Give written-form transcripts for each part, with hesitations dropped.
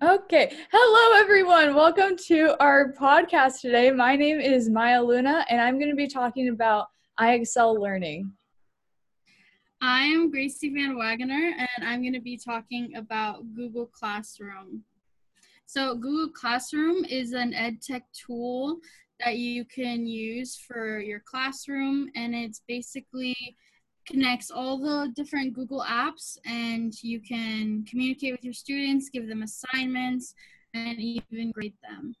Okay. Hello, everyone. Welcome to our podcast today. My name is Maya Luna, and I'm going to be talking about IXL Learning. I'm Gracee Van Wagoner, and I'm going to be talking about Google Classroom. So Google Classroom is an ed tech tool that you can use for your classroom, and it's basically connects all the different Google apps, and you can communicate with your students, give them assignments, and even grade them.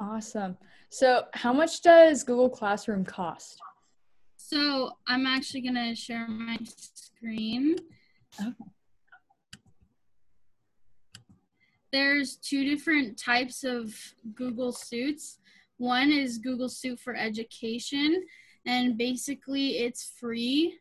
Awesome. So how much does Google Classroom cost? So I'm actually going to share my screen. Okay. There's two different types of Google Suites. One is Google Suite for Education, and basically it's free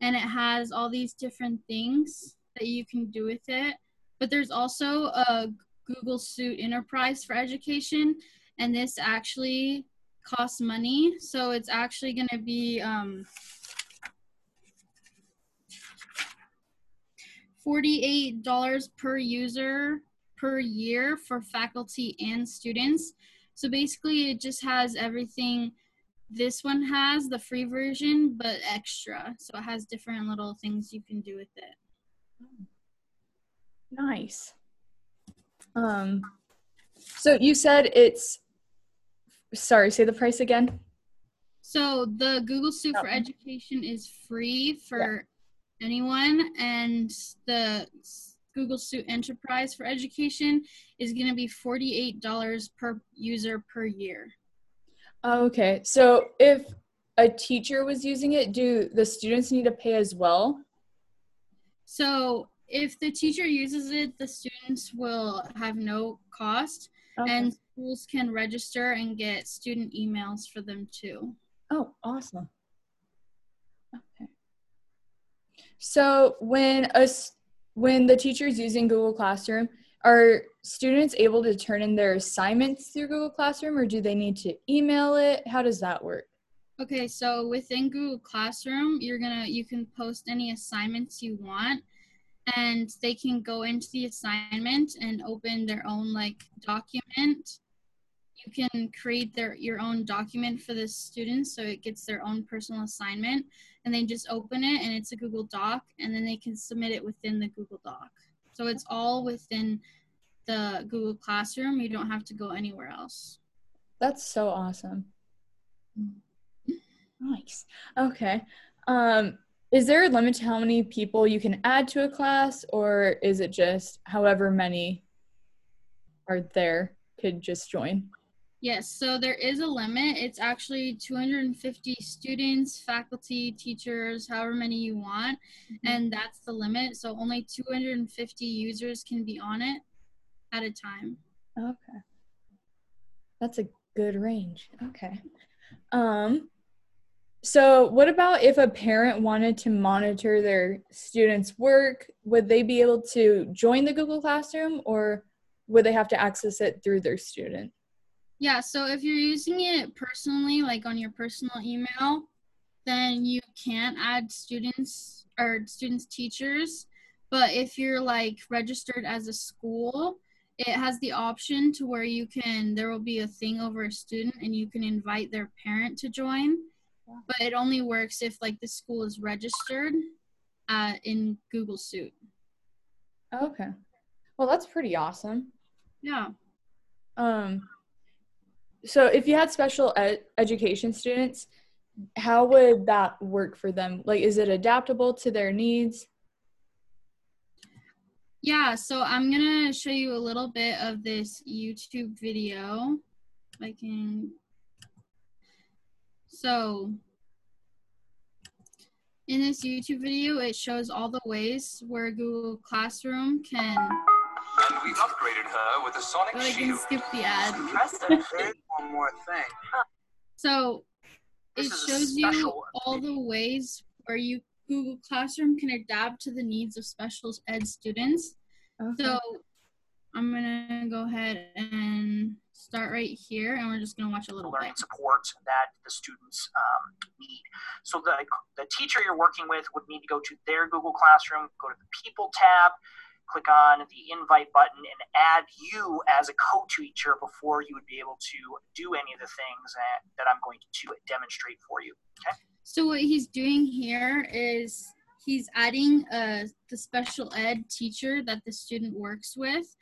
and it has all these different things that you can do with it. But there's also a Google Suite Enterprise for Education, and this actually costs money. So it's actually going to be $48 per user per year for faculty and students. So basically it just has everything this one has, the free version, but extra. So it has different little things you can do with it. Nice. So you said it's, sorry, say the price again. So the Google Suite for Education is free for anyone, and the Google Suite Enterprise for Education is going to be $48 per user per year. Okay, so if a teacher was using it, do the students need to pay as well? So if the teacher uses it, the students will have no cost, and schools can register and get student emails for them too. Oh, awesome. Okay. So when the teacher's using Google Classroom, are students able to turn in their assignments through Google Classroom, or do they need to email it? How does that work? Okay, so within Google Classroom, you can post any assignments you want, and they can go into the assignment and open their own document. You can create your own document for the students, so it gets their own personal assignment, and they just open it, and it's a Google Doc, and then they can submit it within the Google Doc. So it's all within the Google Classroom. You don't have to go anywhere else. That's so awesome. Nice. Okay. Is there a limit to how many people you can add to a class, or is it just however many are there could just join? Yes, so there is a limit. It's actually 250 students, faculty, teachers, however many you want, and that's the limit. So only 250 users can be on it at a time. Okay. That's a good range. Okay. So what about if a parent wanted to monitor their students' work? Would they be able to join the Google Classroom, or would they have to access it through their student? Yeah, so if you're using it personally, on your personal email, then you can add students or students' teachers. But if you're registered as a school, it has the option to where there will be a thing over a student and you can invite their parent to join. But it only works if the school is registered in Google Suite. Okay. Well, that's pretty awesome. Yeah. So if you had special education students, how would that work for them? Is it adaptable to their needs? Yeah, so I'm going to show you a little bit of this YouTube video. So in this YouTube video, it shows all the ways where Google Classroom can... And we've upgraded her with a sonic shield. Skip the ad. One more thing. So it shows you all the ways where Google Classroom can adapt to the needs of special ed students. Okay. So I'm gonna go ahead and start right here, and we're just gonna watch a little learning support that the students need. So the teacher you're working with would need to go to their Google Classroom, go to the People tab, click on the invite button and add you as a co-teacher before you would be able to do any of the things that I'm going to demonstrate for you. Okay. So what he's doing here is he's adding the special ed teacher that the student works with.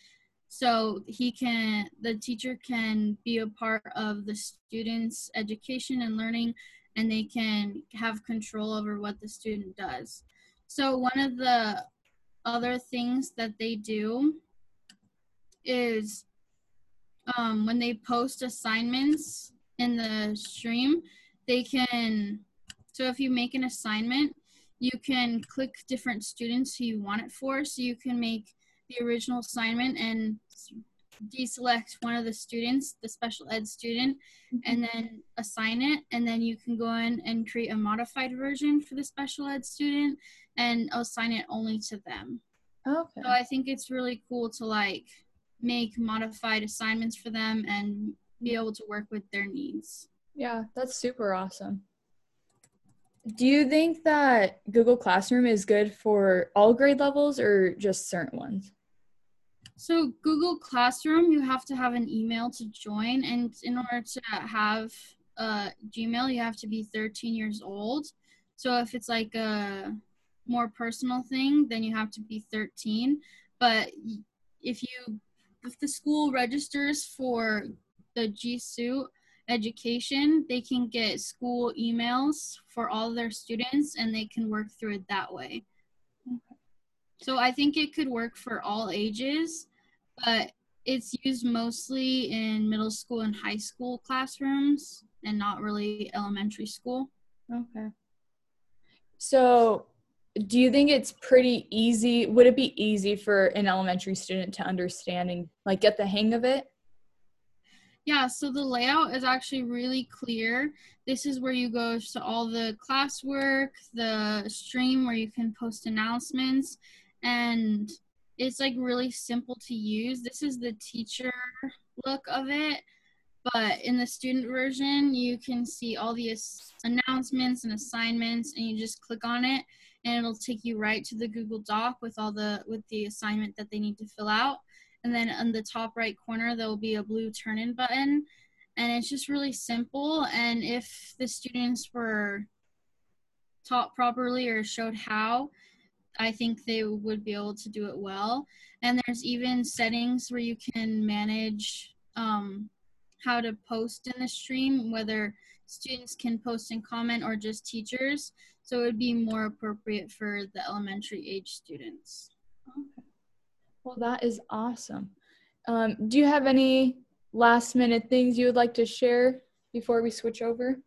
So the teacher can be a part of the student's education and learning, and they can have control over what the student does. So one of the other things that they do is when they post assignments in the stream, so if you make an assignment, you can click different students who you want it for. So you can make the original assignment and deselect one of the students, the special ed student, and then assign it, and then you can go in and create a modified version for the special ed student and assign it only to them. Okay. So I think it's really cool to like make modified assignments for them and be able to work with their needs. Yeah, that's super awesome. Do you think that Google Classroom is good for all grade levels or just certain ones? So Google Classroom, you have to have an email to join, and in order to have Gmail, you have to be 13 years old. So if it's like a more personal thing, then you have to be 13. But if the school registers for the GSU education, they can get school emails for all their students and they can work through it that way. Okay. So I think it could work for all ages, but it's used mostly in middle school and high school classrooms and not really elementary school. Okay. So do you think it's pretty easy? Would it be easy for an elementary student to understand and like get the hang of it? Yeah, so the layout is actually really clear. This is where you go to all the classwork, the stream where you can post announcements, and it's like really simple to use. This is the teacher look of it, but in the student version, you can see all the announcements and assignments, and you just click on it, and it'll take you right to the Google Doc with the assignment that they need to fill out. And then on the top right corner, there'll be a blue turn-in button. And it's just really simple. And if the students were taught properly or showed how, I think they would be able to do it well. And there's even settings where you can manage how to post in the stream, whether students can post and comment or just teachers. So it would be more appropriate for the elementary age students. Okay. Well, that is awesome. Do you have any last minute things you would like to share before we switch over?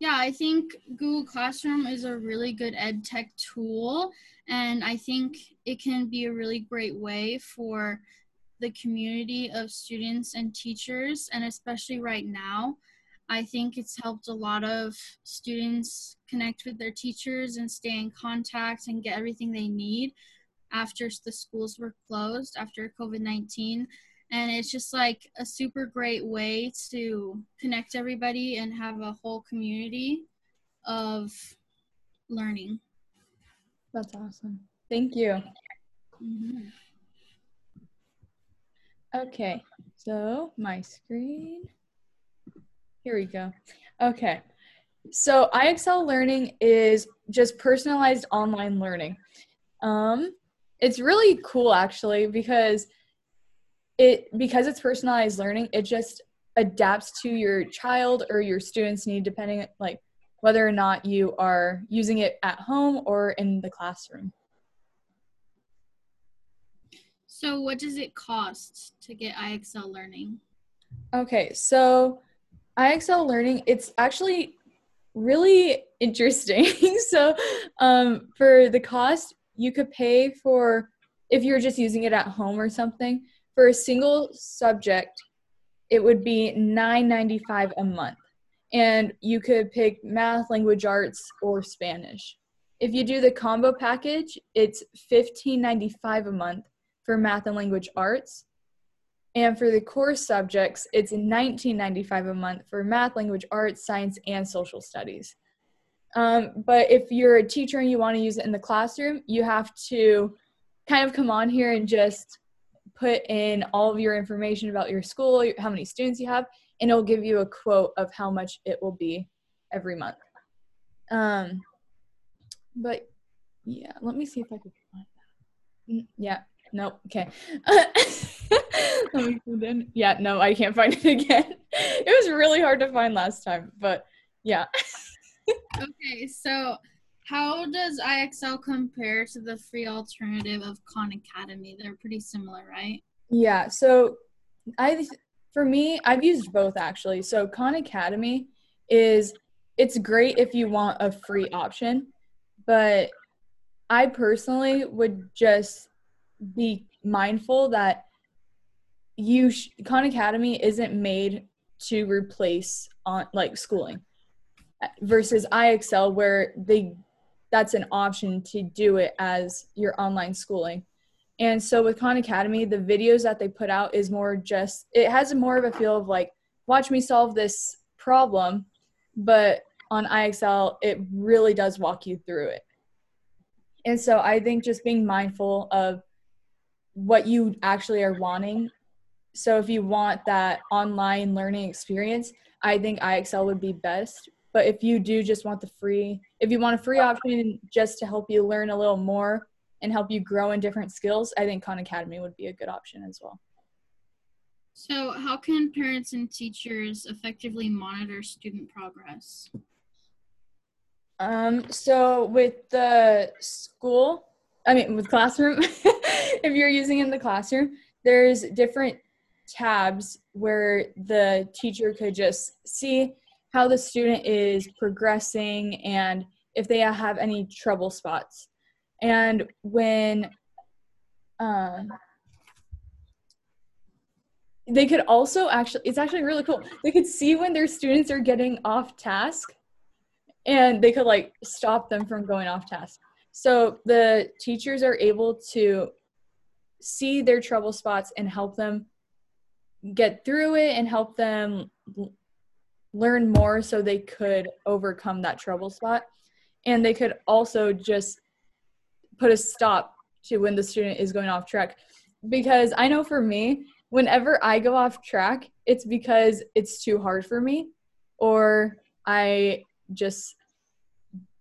Yeah, I think Google Classroom is a really good ed tech tool, and I think it can be a really great way for the community of students and teachers, and especially right now. I think it's helped a lot of students connect with their teachers and stay in contact and get everything they need after the schools were closed, after COVID-19. And it's just like a super great way to connect everybody and have a whole community of learning. That's awesome. Thank you. Mm-hmm. Okay, so my screen. Here we go. Okay, so IXL Learning is just personalized online learning. It's really cool, actually, because it's personalized learning, it just adapts to your child or your student's need, depending on like whether or not you are using it at home or in the classroom. So what does it cost to get IXL Learning? Okay, so IXL Learning, it's actually really interesting. So for the cost, you could pay for, if you're just using it at home or something, for a single subject, it would be $9.95 a month. And you could pick math, language arts, or Spanish. If you do the combo package, it's $15.95 a month for math and language arts. And for the core subjects, it's $19.95 a month for math, language arts, science, and social studies. But if you're a teacher and you want to use it in the classroom, you have to kind of come on here and just put in all of your information about your school, how many students you have, and it'll give you a quote of how much it will be every month. But yeah, let me see if I can find that. Yeah, no, okay. Yeah, no, I can't find it again. It was really hard to find last time, but yeah. Okay, so how does IXL compare to the free alternative of Khan Academy? They're pretty similar, right? Yeah, so for me, I've used both actually. So Khan Academy it's great if you want a free option, but I personally would just be mindful that Khan Academy isn't made to replace like schooling, versus IXL where that's an option to do it as your online schooling. And so with Khan Academy, the videos that they put out is more just, it has more of a feel of like, watch me solve this problem, but on IXL, it really does walk you through it. And so I think just being mindful of what you actually are wanting. So if you want that online learning experience, I think IXL would be best. But if you do just want if you want a free option just to help you learn a little more and help you grow in different skills, I think Khan Academy would be a good option as well. So how can parents and teachers effectively monitor student progress? So with the school, with Classroom, if you're using it in the classroom, there's different tabs where the teacher could just see how the student is progressing and if they have any trouble spots. And when they could also it's actually really cool. They could see when their students are getting off task and they could like stop them from going off task. So the teachers are able to see their trouble spots and help them get through it and help them learn more so they could overcome that trouble spot. And they could also just put a stop to when the student is going off track. Because I know for me, whenever I go off track, it's because it's too hard for me, or I just,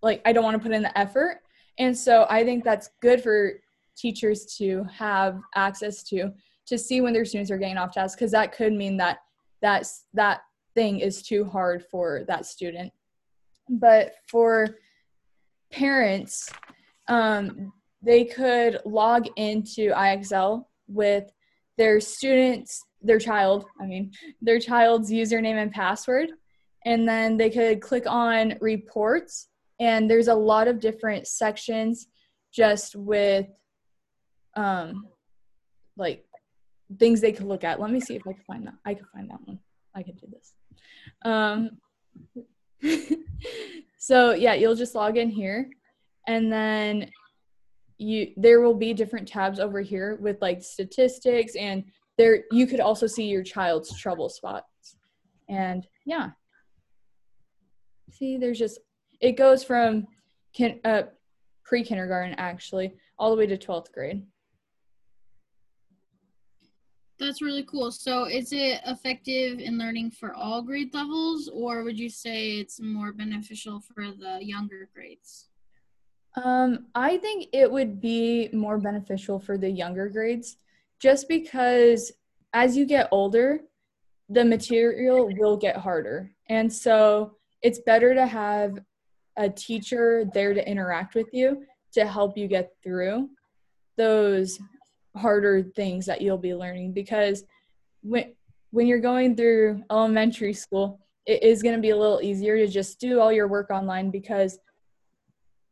like, I don't want to put in the effort. And so I think that's good for teachers to have access to see when their students are getting off task, because that could mean that that thing is too hard for that student. But for parents, they could log into IXL with their child's username and password, and then they could click on reports, and there's a lot of different sections just with like things they could look at. Let me see if I can find that. I could find that one. I could do this. So yeah, you'll just log in here, and then there will be different tabs over here with like statistics, and you could also see your child's trouble spots. And yeah, see, it goes from pre-kindergarten actually all the way to 12th grade. That's really cool. So is it effective in learning for all grade levels, or would you say it's more beneficial for the younger grades? I think it would be more beneficial for the younger grades, just because as you get older, the material will get harder. And so it's better to have a teacher there to interact with you to help you get through those harder things that you'll be learning, because when you're going through elementary school, it is going to be a little easier to just do all your work online, because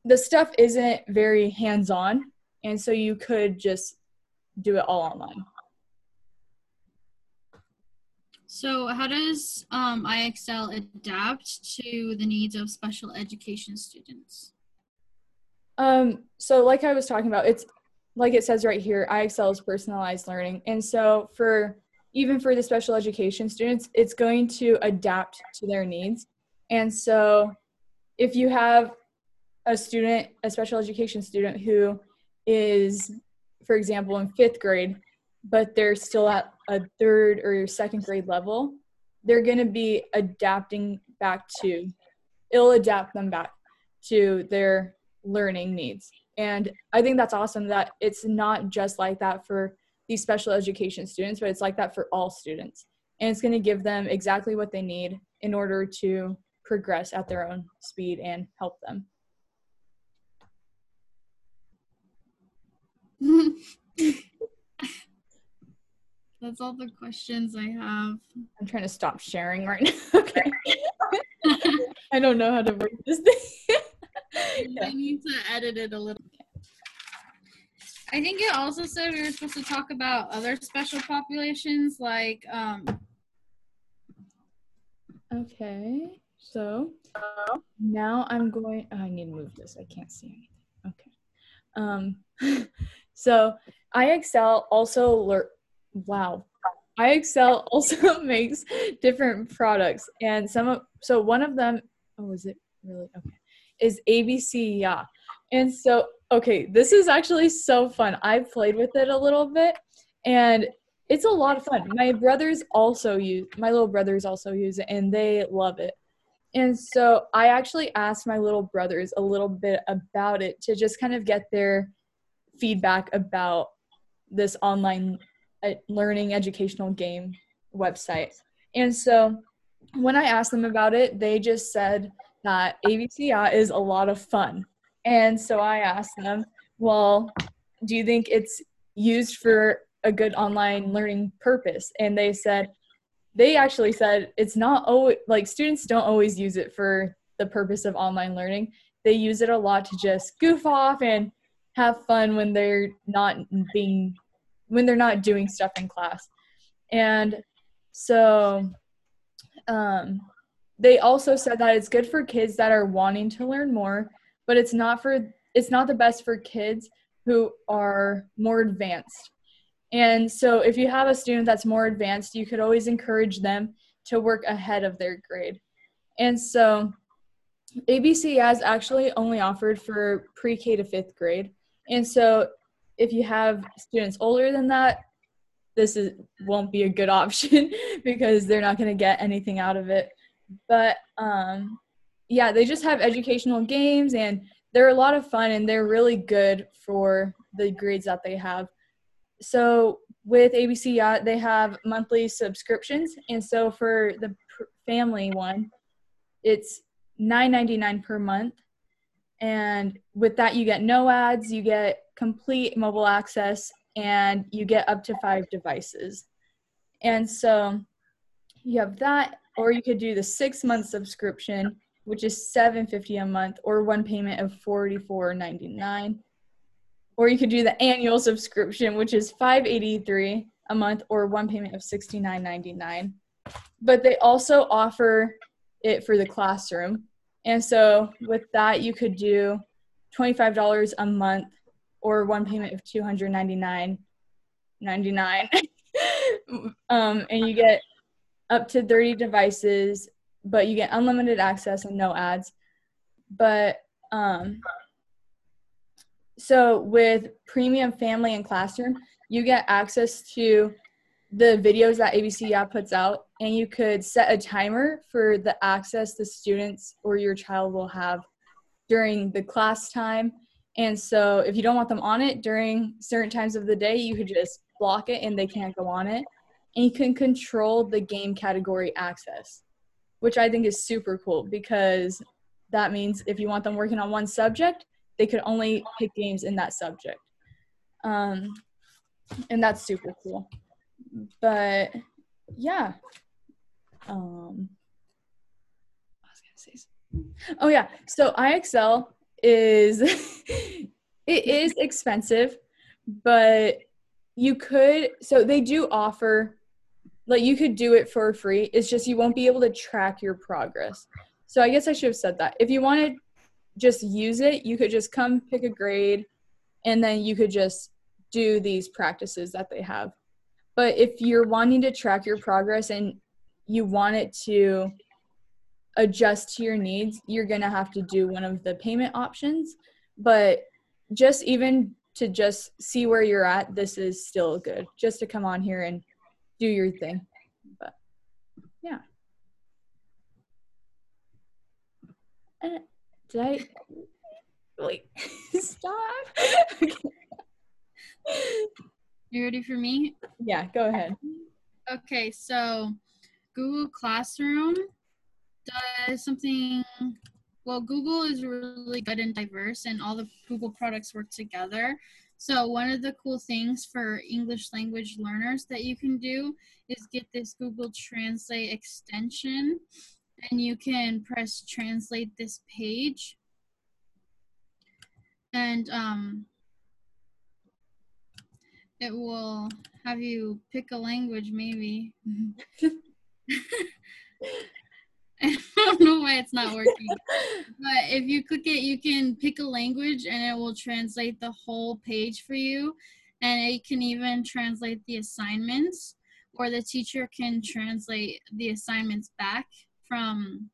the stuff isn't very hands-on, and so you could just do it all online. So how does IXL adapt to the needs of special education students? So like I was talking about, like it says right here, IXL is personalized learning. And so even for the special education students, it's going to adapt to their needs. And so if you have a special education student who is for example, in 5th grade, but they're still at a 3rd or 2nd grade level, they're going to be adapting back to, it'll adapt them back to their learning needs. And I think that's awesome that it's not just like that for these special education students, but it's like that for all students. And it's going to give them exactly what they need in order to progress at their own speed and help them. That's all the questions I have. I'm trying to stop sharing right now. Okay. I don't know how to work this thing. I need to edit it a little bit. I think it also said we were supposed to talk about other special populations, like, okay, so now I'm going, I need to move this, I can't see anything. Okay. So IXL also IXL also makes different products, and so one of them, oh, is it really? Okay, is ABCya. And so, okay, this is actually so fun. I've played with it a little bit, and it's a lot of fun. My little brothers also use it, and they love it. And so I actually asked my little brothers a little bit about it to just kind of get their feedback about this online learning educational game website. And so when I asked them about it, they just said that ABCya is a lot of fun. And so I asked them, well, do you think it's used for a good online learning purpose? And they actually said it's not always, like, students don't always use it for the purpose of online learning. They use it a lot to just goof off and have fun when they're not doing stuff in class. And so they also said that it's good for kids that are wanting to learn more, but it's not the best for kids who are more advanced. And so if you have a student that's more advanced, you could always encourage them to work ahead of their grade. And so ABCya is actually only offered for pre-K to 5th grade. And so if you have students older than that, won't be a good option because they're not going to get anything out of it. But yeah, they just have educational games, and they're a lot of fun, and they're really good for the grades that they have. So with ABCya, they have monthly subscriptions, and so for the family one, it's $9.99 per month, and with that you get no ads, you get complete mobile access, and you get up to 5 devices. And so you have that, or you could do the 6-month subscription, which is $7.50 a month, or one payment of $44.99. Or you could do the annual subscription, which is $5.83 a month, or one payment of $69.99. But they also offer it for the classroom. And so with that, you could do $25 a month, or one payment of $299.99. And you get up to 30 devices, but you get unlimited access and no ads. But so with premium family and classroom, you get access to the videos that ABCya puts out, and you could set a timer for the access the students or your child will have during the class time. And so if you don't want them on it during certain times of the day, you could just block it and they can't go on it. And you can control the game category access, which I think is super cool, because that means if you want them working on one subject, they could only pick games in that subject. And that's super cool. But yeah. I was gonna say something. Oh yeah, so IXL it is expensive, but so they do offer, like, you could do it for free. It's just you won't be able to track your progress. So I guess I should have said that. If you wanted just use it, you could just come pick a grade, and then you could just do these practices that they have. But if you're wanting to track your progress and you want it to adjust to your needs, you're gonna have to do one of the payment options. But just even to just see where you're at, this is still good, just to come on here and do your thing. But yeah. Did I, wait, stop. Okay. You ready for me? Yeah, go ahead. Okay, so Google Classroom does something, well, Google is really good and diverse, and all the Google products work together. So one of the cool things for English language learners that you can do is get this Google Translate extension, and you can press translate this page. And it will have you pick a language, maybe. I don't know why it's not working. But if you click it, you can pick a language, and it will translate the whole page for you. And it can even translate the assignments, or the teacher can translate the assignments back from.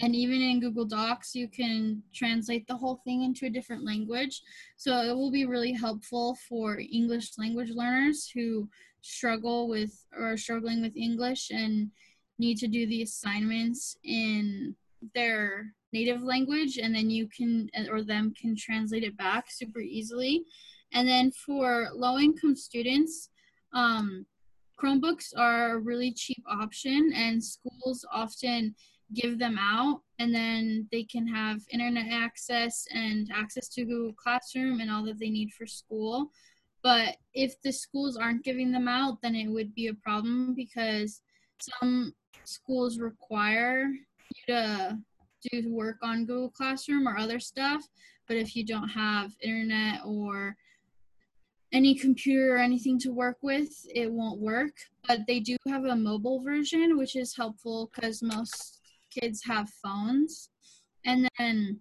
And even in Google Docs, you can translate the whole thing into a different language. So it will be really helpful for English language learners who struggle with, or are struggling with English and need to do the assignments in their native language. And then you can, or them can translate it back super easily. And then for low-income students, Chromebooks are a really cheap option, and schools often give them out, and then they can have internet access and access to Google Classroom and all that they need for school. But if the schools aren't giving them out, then it would be a problem, because some schools require you to do work on Google Classroom or other stuff, but if you don't have internet or any computer or anything to work with, it won't work. But they do have a mobile version, which is helpful because most kids have phones. And then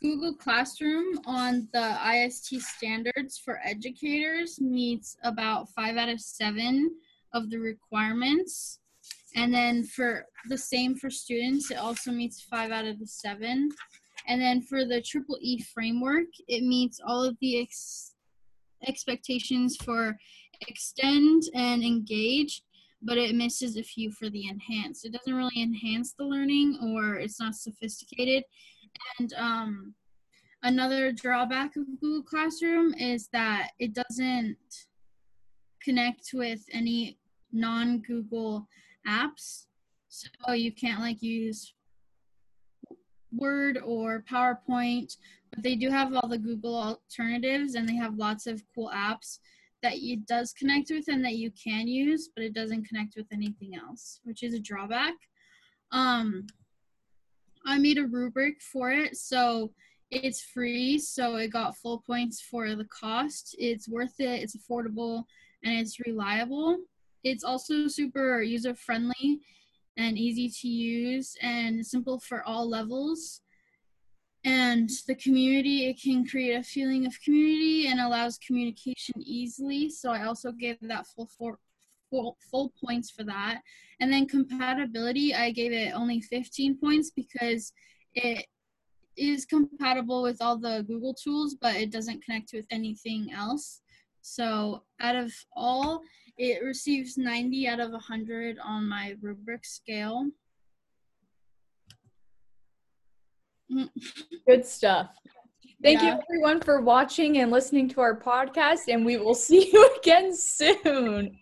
Google Classroom on the ISTE standards for educators meets about 5 out of 7 of the requirements. And then for the same for students, it also meets 5 out of 7. And then for the IEEE framework, it meets all of the expectations for extend and engage, but it misses a few for the enhanced. It doesn't really enhance the learning, or it's not sophisticated. And another drawback of Google Classroom is that it doesn't connect with any non-Google apps. So you can't like use Word or PowerPoint, but they do have all the Google alternatives, and they have lots of cool apps that it does connect with and that you can use, but it doesn't connect with anything else, which is a drawback. I made a rubric for it, so it's free, so it got full points for the cost. It's worth it, it's affordable, and it's reliable. It's also super user-friendly and easy to use and simple for all levels. And the community, it can create a feeling of community and allows communication easily. So I also gave that full points for that. And then compatibility, I gave it only 15 points because it is compatible with all the Google tools, but it doesn't connect with anything else. So out of all, it receives 90 out of 100 on my rubric scale. Good stuff. Thank you everyone for watching and listening to our podcast, and we will see you again soon.